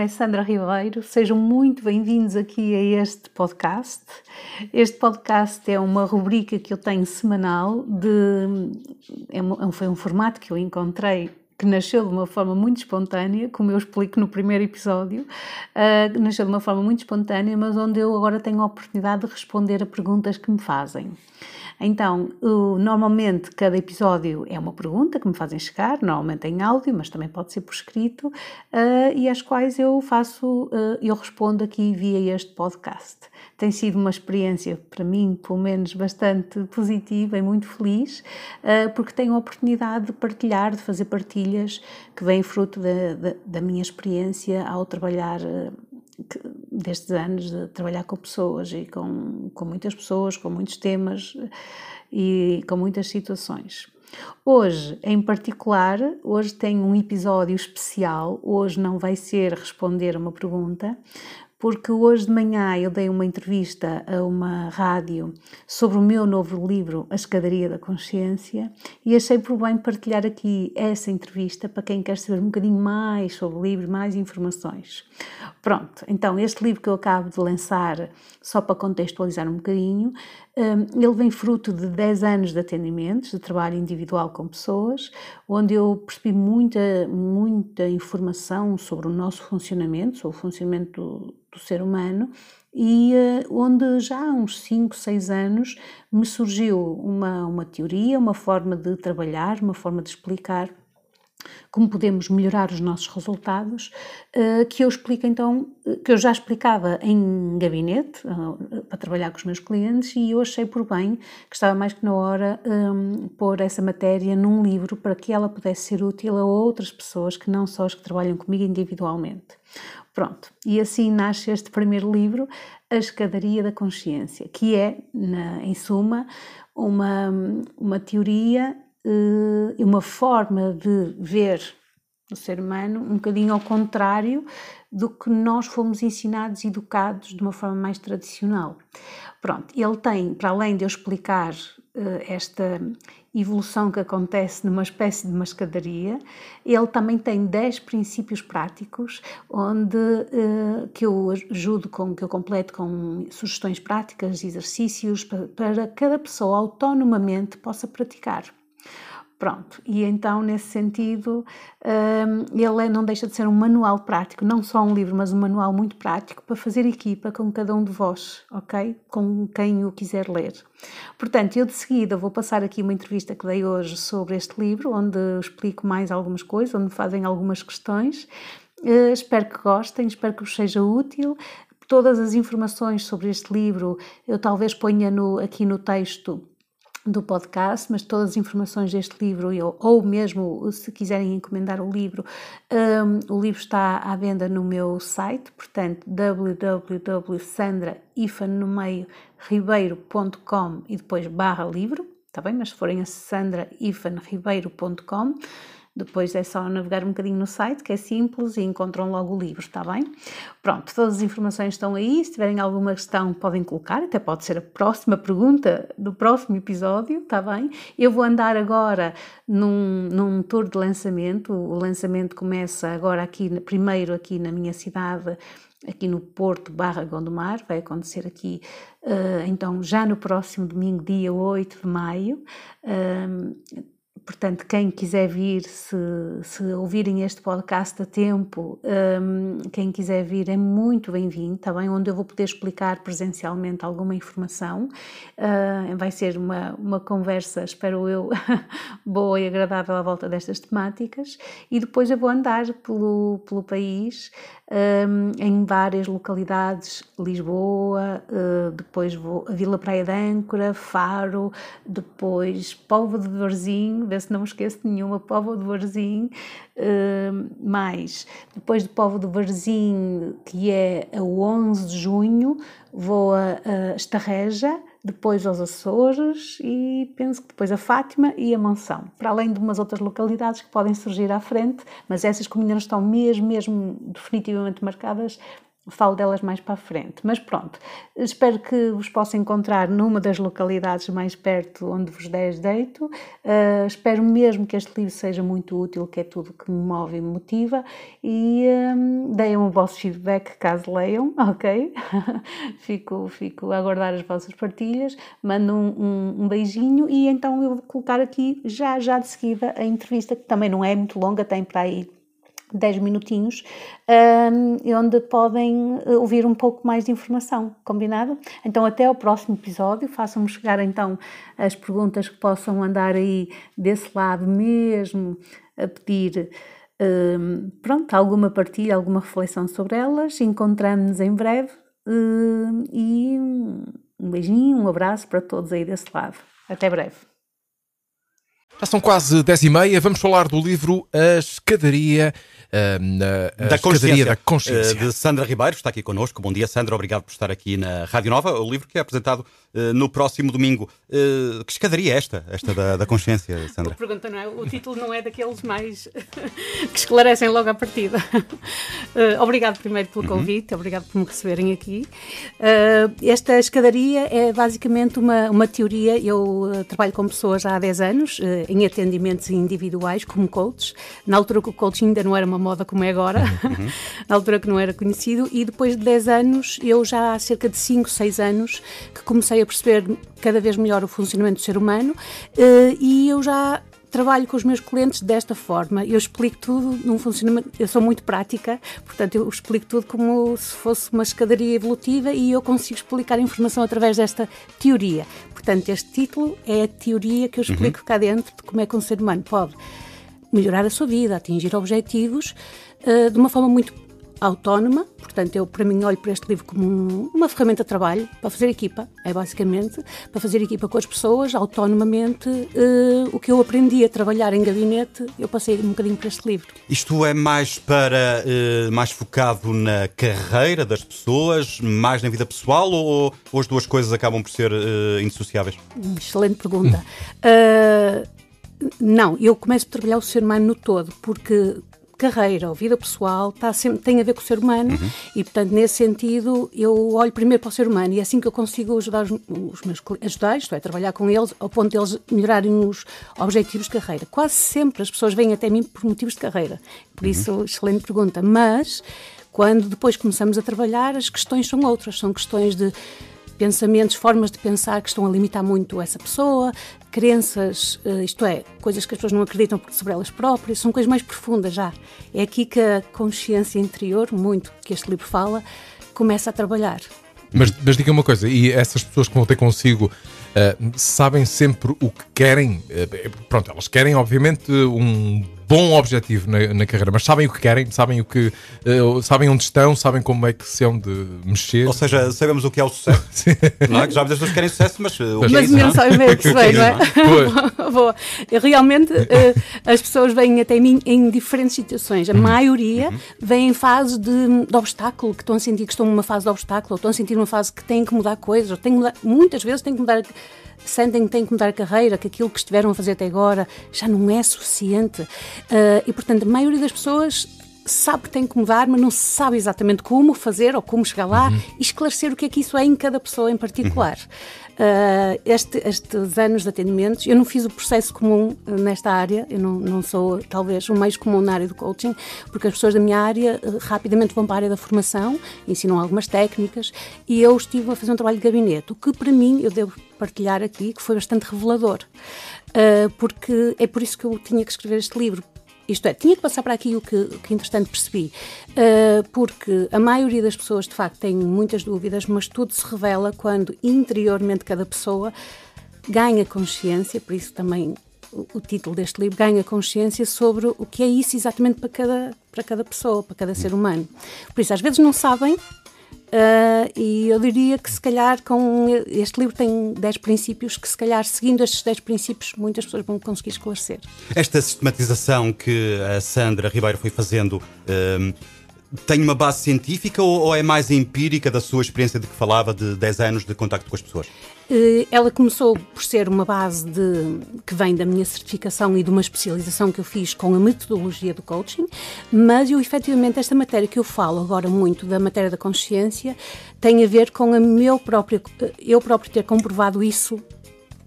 nome é Sandra Ribeiro, sejam muito bem-vindos aqui a este podcast. Este podcast é uma rubrica que eu tenho semanal, foi um formato que eu encontrei, que nasceu de uma forma muito espontânea, como eu explico no primeiro episódio, nasceu de uma forma muito espontânea, mas onde eu agora tenho a oportunidade de responder a perguntas que me fazem. Então, normalmente cada episódio é uma pergunta que me fazem chegar, normalmente em áudio, mas também pode ser por escrito, e às quais eu respondo aqui via este podcast. Tem sido uma experiência, para mim, pelo menos, bastante positiva e muito feliz, porque tenho a oportunidade de partilhar, de fazer partilhas que vêm fruto da minha experiência ao trabalhar destes anos de trabalhar com pessoas e com muitas pessoas, com muitos temas e com muitas situações. Hoje, em particular, hoje tenho um episódio especial, hoje não vai ser responder uma pergunta, porque hoje de manhã eu dei uma entrevista a uma rádio sobre o meu novo livro, A Escadaria da Consciência, e achei por bem partilhar aqui essa entrevista para quem quer saber um bocadinho mais sobre o livro, mais informações. Pronto, então este livro que eu acabo de lançar, só para contextualizar um bocadinho, ele vem fruto de 10 anos de atendimentos, de trabalho individual com pessoas, onde eu percebi muita informação sobre o nosso funcionamento, sobre o funcionamento do ser humano, e onde já há uns 5, 6 anos me surgiu uma teoria, uma forma de trabalhar, uma forma de explicar como podemos melhorar os nossos resultados, que eu explico então, que eu já explicava em gabinete, para trabalhar com os meus clientes, e eu achei por bem que estava mais que na hora pôr essa matéria num livro para que ela pudesse ser útil a outras pessoas que não só as que trabalham comigo individualmente. Pronto, e assim nasce este primeiro livro, A Escadaria da Consciência, que é, em suma, uma teoria, uma forma de ver o ser humano um bocadinho ao contrário do que nós fomos ensinados e educados de uma forma mais tradicional. Pronto, ele tem, para além de eu explicar esta evolução que acontece numa espécie de escadaria, ele também tem 10 princípios práticos onde que eu ajudo, que eu completo com sugestões práticas, exercícios, para cada pessoa autonomamente possa praticar. Pronto, e então nesse sentido ele não deixa de ser um manual prático, não só um livro, mas um manual muito prático para fazer equipa com cada um de vós, ok? Com quem o quiser ler. Portanto, eu de seguida vou passar aqui uma entrevista que dei hoje sobre este livro, onde explico mais algumas coisas, onde fazem algumas questões. Espero que gostem, espero que vos seja útil. Todas as informações sobre este livro eu talvez ponha aqui no texto do podcast, mas todas as informações deste livro, ou mesmo se quiserem encomendar o livro está à venda no meu site, portanto www.sandra-ribeiro.com e depois /livro, está bem? Mas se forem a sandra-ribeiro.com, depois é só navegar um bocadinho no site, que é simples, e encontram logo o livro, está bem? Pronto, todas as informações estão aí, se tiverem alguma questão podem colocar, até pode ser a próxima pergunta do próximo episódio, está bem? Eu vou andar agora num tour de lançamento, o lançamento começa agora aqui, primeiro aqui na minha cidade, aqui no Porto /Gondomar, vai acontecer aqui, então já no próximo domingo, dia 8 de maio, portanto, quem quiser vir, se ouvirem este podcast a tempo, quem quiser vir é muito bem-vindo, está bem? Onde eu vou poder explicar presencialmente alguma informação. Vai ser uma conversa, espero eu, boa e agradável à volta destas temáticas. E depois eu vou andar pelo país, em várias localidades, Lisboa, depois vou a Vila Praia de Âncora, Faro, depois Póvoa de Varzim, ver se não me esqueço de nenhuma, Póvoa de Varzim, mais depois de Póvoa de Varzim, que é a 11 de junho, vou a Estarreja, depois aos Açores e penso que depois a Fátima e a Monção, para além de umas outras localidades que podem surgir à frente, mas essas que ainda não estão mesmo definitivamente marcadas, Falo delas mais para a frente, mas pronto, espero que vos possa encontrar numa das localidades mais perto onde vos der jeito. Espero mesmo que este livro seja muito útil, que é tudo que me move e me motiva, e deem o vosso feedback caso leiam, ok? fico a aguardar as vossas partilhas, mando um beijinho, e então eu vou colocar aqui já de seguida a entrevista, que também não é muito longa, tem para aí 10 minutinhos, onde podem ouvir um pouco mais de informação, combinado? Então até ao próximo episódio, façam-me chegar então as perguntas que possam andar aí desse lado, mesmo a pedir alguma partilha, alguma reflexão sobre elas. Encontramos-nos em breve, e um beijinho, um abraço para todos aí desse lado. Até breve. Já são quase 10h30, vamos falar do livro A Escadaria da Consciência, de Sandra Ribeiro, está aqui connosco. Bom dia, Sandra, obrigado por estar aqui na Rádio Nova. O livro que é apresentado no próximo domingo. Que escadaria é esta da Consciência, Sandra? Pergunta, não é? O título não é daqueles mais que esclarecem logo à partida. Obrigado primeiro pelo convite, obrigado por me receberem aqui. Esta escadaria é basicamente uma teoria. Eu trabalho com pessoas há 10 anos, em atendimentos individuais, como coach. Na altura que o coaching ainda não era uma moda como é agora, na altura que não era conhecido, e depois de 10 anos, eu já há cerca de 5, 6 anos, que comecei a perceber cada vez melhor o funcionamento do ser humano, e eu já trabalho com os meus clientes desta forma. Eu explico tudo num funcionamento, eu sou muito prática, portanto eu explico tudo como se fosse uma escadaria evolutiva, e eu consigo explicar a informação através desta teoria. Portanto, este título é a teoria que eu explico cá dentro, de como é que um ser humano pode melhorar a sua vida, atingir objetivos de uma forma muito autónoma. Portanto, eu, para mim, olho para este livro como uma ferramenta de trabalho para fazer equipa. É basicamente para fazer equipa com as pessoas, autonomamente. O que eu aprendi a trabalhar em gabinete, eu passei um bocadinho para este livro. Isto é mais para mais focado na carreira das pessoas, mais na vida pessoal, ou as duas coisas acabam por ser indissociáveis? Excelente pergunta. Não, eu começo por trabalhar o ser humano no todo, porque carreira ou vida pessoal tem a ver com o ser humano, e, portanto, nesse sentido, eu olho primeiro para o ser humano, e é assim que eu consigo ajudar os meus clientes, isto é, trabalhar com eles, ao ponto de eles melhorarem os objetivos de carreira. Quase sempre as pessoas vêm até mim por motivos de carreira, por isso, excelente pergunta. Mas, quando depois começamos a trabalhar, as questões são outras, são questões de pensamentos, formas de pensar que estão a limitar muito essa pessoa, crenças, isto é, coisas que as pessoas não acreditam sobre elas próprias, são coisas mais profundas já. É aqui que a consciência interior, muito que este livro fala, começa a trabalhar. Mas diga uma coisa, e essas pessoas que vão ter consigo sabem sempre o que querem? Pronto, elas querem obviamente um bom objetivo na carreira, mas sabem o que querem, sabem onde estão, sabem como é que se hão de mexer. Ou seja, sabemos o que é o sucesso. Não é? Que já muitas pessoas querem sucesso, mas não sabem bem o que se vem, não é? Boa. Realmente, as pessoas vêm até mim em diferentes situações. A maioria vem em fase de obstáculo, que estão a sentir que estão numa fase de obstáculo, ou estão a sentir uma fase que têm que mudar coisas, ou muitas vezes têm que mudar. Sentem que têm que mudar a carreira, que aquilo que estiveram a fazer até agora já não é suficiente. E, portanto, a maioria das pessoas sabe que tem que mudar, mas não sabe exatamente como fazer ou como chegar lá e esclarecer o que é que isso é em cada pessoa em particular. Estes anos de atendimentos, eu não fiz o processo comum nesta área, eu não sou talvez o mais comum na área do coaching, porque as pessoas da minha área rapidamente vão para a área da formação, ensinam algumas técnicas, e eu estive a fazer um trabalho de gabinete, o que para mim, eu devo partilhar aqui, que foi bastante revelador, porque é por isso que eu tinha que escrever este livro. Isto é, tinha que passar para aqui o que entretanto percebi, porque a maioria das pessoas, de facto, tem muitas dúvidas, mas tudo se revela quando interiormente cada pessoa ganha consciência, por isso também o título deste livro, ganha consciência sobre o que é isso exatamente para cada pessoa, para cada ser humano. Por isso, às vezes não sabem, e eu diria que se calhar este livro tem 10 princípios que se calhar seguindo estes 10 princípios muitas pessoas vão conseguir esclarecer. Esta sistematização que a Sandra Ribeiro foi fazendo tem uma base científica ou é mais empírica da sua experiência de que falava de 10 anos de contacto com as pessoas? Ela começou por ser uma base que vem da minha certificação e de uma especialização que eu fiz com a metodologia do coaching, mas eu efetivamente esta matéria que eu falo agora muito, da matéria da consciência, tem a ver com eu próprio ter comprovado isso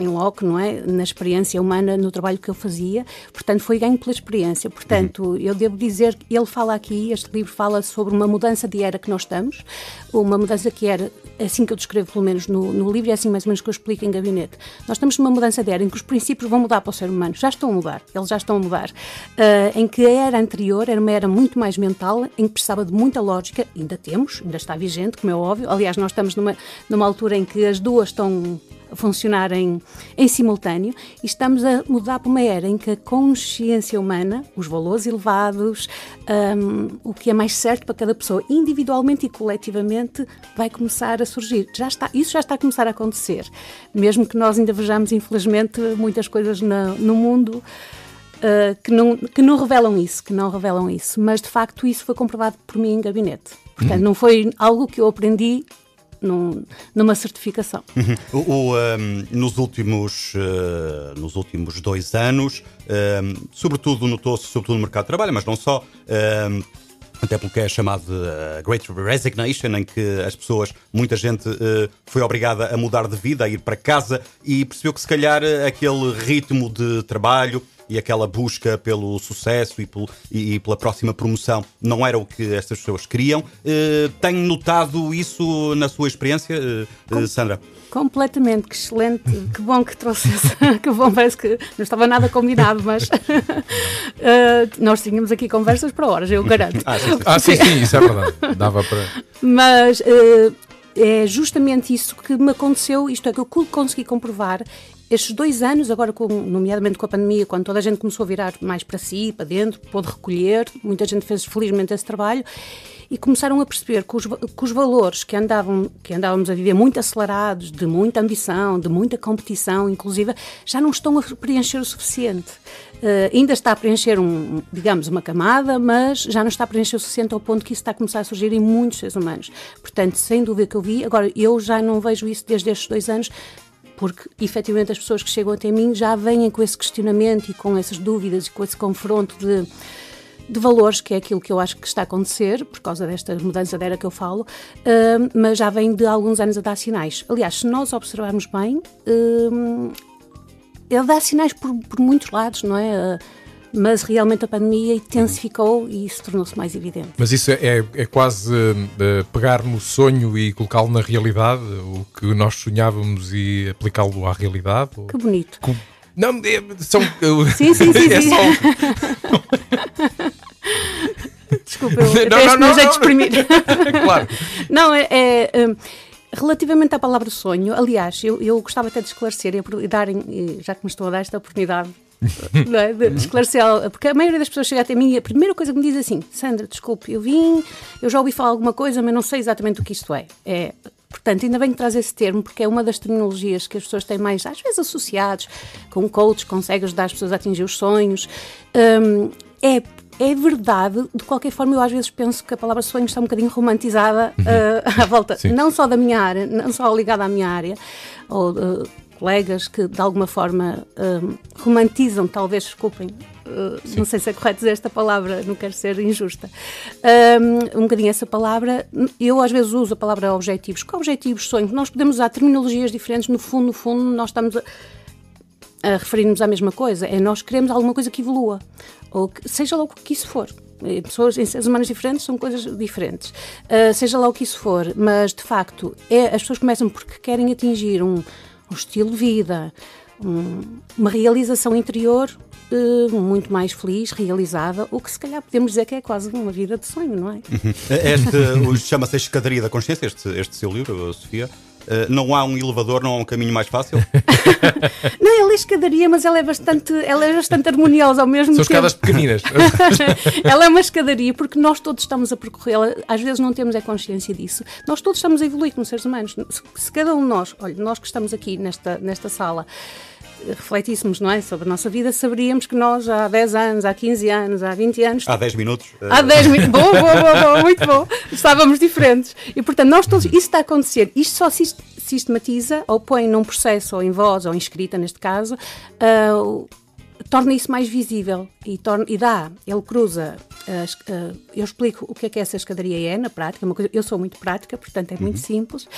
em loco, não é? Na experiência humana, no trabalho que eu fazia, portanto foi ganho pela experiência, portanto eu devo dizer que ele fala aqui, este livro fala sobre uma mudança de era que nós estamos, uma mudança que era, assim que eu descrevo pelo menos no livro, é assim mais ou menos que eu explico em gabinete, nós estamos numa mudança de era em que os princípios vão mudar para o ser humano, já estão a mudar, eles já estão a mudar, em que a era anterior era uma era muito mais mental, em que precisava de muita lógica, ainda está vigente, como é óbvio, aliás nós estamos numa altura em que as duas estão a funcionar em simultâneo e estamos a mudar para uma era em que a consciência humana, os valores elevados, o que é mais certo para cada pessoa, individualmente e coletivamente, vai começar a surgir. Isso já está a começar a acontecer, mesmo que nós ainda vejamos, infelizmente, muitas coisas no mundo que não revelam isso, mas de facto isso foi comprovado por mim em gabinete. Portanto, não foi algo que eu aprendi numa certificação. Nos últimos 2 anos, sobretudo notou-se, sobretudo no mercado de trabalho, mas não só, até pelo que é chamado de Great Resignation, em que as pessoas, muita gente foi obrigada a mudar de vida, a ir para casa e percebeu que se calhar aquele ritmo de trabalho e aquela busca pelo sucesso e pela próxima promoção não era o que estas pessoas queriam. Tem notado isso na sua experiência, Sandra? Completamente, que excelente, que bom que trouxesse, que bom, parece que não estava nada combinado, mas nós tínhamos aqui conversas para horas, eu garanto. Sim, isso é verdade, dava para... Mas é justamente isso que me aconteceu, isto é que eu consegui comprovar. Estes 2 anos, agora nomeadamente com a pandemia, quando toda a gente começou a virar mais para si, para dentro, pôde recolher, muita gente fez felizmente esse trabalho e começaram a perceber que os valores que andávamos a viver muito acelerados, de muita ambição, de muita competição, inclusive, já não estão a preencher o suficiente. Ainda está a preencher, uma camada, mas já não está a preencher o suficiente ao ponto que isso está a começar a surgir em muitos seres humanos. Portanto, sem dúvida que eu vi, agora eu já não vejo isso desde estes 2 anos, porque efetivamente as pessoas que chegam até mim já vêm com esse questionamento e com essas dúvidas e com esse confronto de valores, que é aquilo que eu acho que está a acontecer, por causa desta mudança de era que eu falo, mas já vem de alguns anos a dar sinais. Aliás, se nós observarmos bem, ele dá sinais por muitos lados, não é? Mas realmente a pandemia intensificou e isso tornou-se mais evidente. Mas isso é quase pegar no sonho e colocá-lo na realidade, o que nós sonhávamos e aplicá-lo à realidade? Que bonito. Não, são... Sim. É só... Desculpa, eu até este meu jeito de exprimir. Claro. Não, relativamente à palavra sonho, aliás, eu gostava até de esclarecer e dar, já que me estou a dar esta oportunidade, não é? De esclarecer, porque a maioria das pessoas chega até mim e a primeira coisa que me diz assim: Sandra, desculpe, eu já ouvi falar alguma coisa, mas não sei exatamente o que isto é. Portanto, ainda bem que traz esse termo, porque é uma das terminologias que as pessoas têm mais, às vezes, associados com o coach, consegue ajudar as pessoas a atingir os sonhos. É verdade, de qualquer forma, eu às vezes penso que a palavra sonho está um bocadinho romantizada à volta, sim, não só da minha área, não só ligada à minha área, ou colegas que de alguma forma romantizam, talvez, desculpem, não sei se é correto dizer esta palavra, não quero ser injusta, um bocadinho essa palavra. Eu às vezes uso a palavra objetivos, porque objetivos, sonhos, nós podemos usar terminologias diferentes, no fundo nós estamos a referir-nos à mesma coisa, é nós queremos alguma coisa que evolua, ou que, seja lá o que isso for, pessoas em seres humanos diferentes são coisas diferentes, seja lá o que isso for, mas de facto as pessoas começam porque querem atingir um estilo de vida, uma realização interior muito mais feliz, realizada, o que se calhar podemos dizer que é quase uma vida de sonho, não é? Chama-se A Escadaria da Consciência, este seu livro, Sofia. Não há um elevador, não há um caminho mais fácil? Não, ela é escadaria, mas ela é bastante harmoniosa ao mesmo tempo. São escadas pequeninas. Ela é uma escadaria porque nós todos estamos a percorrê-la, às vezes não temos a consciência disso. Nós todos estamos a evoluir como seres humanos. Se cada um de nós, olha, nós que estamos aqui nesta sala, refletíssemos, não é, sobre a nossa vida, saberíamos que nós há 10 anos, há 15 anos, há 20 anos... Há 10 minutos. Há 10 minutos. Bom, muito bom. Estávamos diferentes. E, portanto, nós todos... Isso está a acontecer. Isto só se sistematiza ou põe num processo, ou em voz, ou em escrita, neste caso, torna isso mais visível e dá, ele cruza... Eu explico o que é essa escadaria na prática, uma coisa, eu sou muito prática, portanto é muito simples.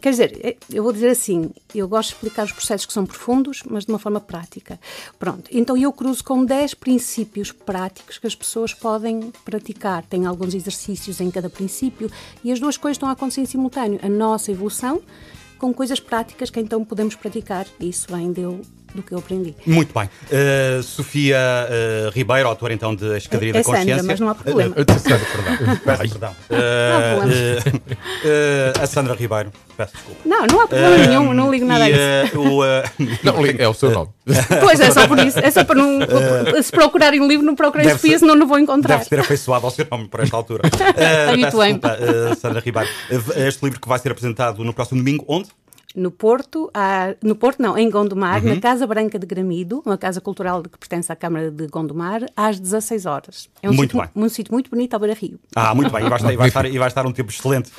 Quer dizer, eu vou dizer assim, eu gosto de explicar os processos que são profundos, mas de uma forma prática. Pronto, então eu cruzo com 10 princípios práticos que as pessoas podem praticar. Tem alguns exercícios em cada princípio e as duas coisas estão a acontecer em simultâneo. A nossa evolução com coisas práticas que então podemos praticar. Isso vem do que eu aprendi. Muito bem. Sofia Ribeiro, autora então de A Escadaria da Consciência. Sandra, mas não há problema. Peço perdão. A Sandra Ribeiro, peço desculpa. Não há problema nenhum, não ligo nada a isso. Não, é o seu nome. Pois, é só por isso. É só para não... Se procurarem um livro, não procurem Sofia, senão não vou encontrar. Deve ter afeiçoado ao seu nome por esta altura. Desculpa, Sandra Ribeiro. Este livro que vai ser apresentado no próximo domingo, onde? Em Gondomar, na Casa Branca de Gramido, uma casa cultural que pertence à Câmara de Gondomar, às 16 horas. É um sítio muito bonito ao beira-rio. Ah, muito bem, e vai estar um tempo excelente.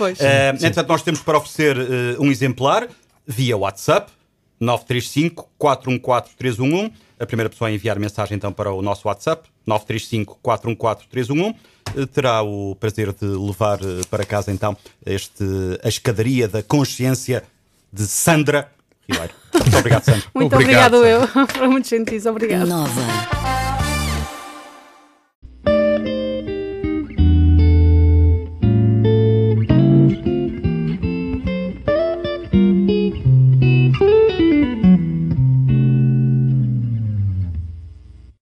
Entretanto, nós temos para oferecer um exemplar via WhatsApp, 935-414-311. A primeira pessoa a enviar mensagem então para o nosso WhatsApp, 935-414-311. Terá o prazer de levar para casa então A Escadaria da Consciência, de Sandra Ribeiro. Muito obrigado, Sandra. Muito obrigado, Sandra. Foi muito gentil. Obrigado. Nova.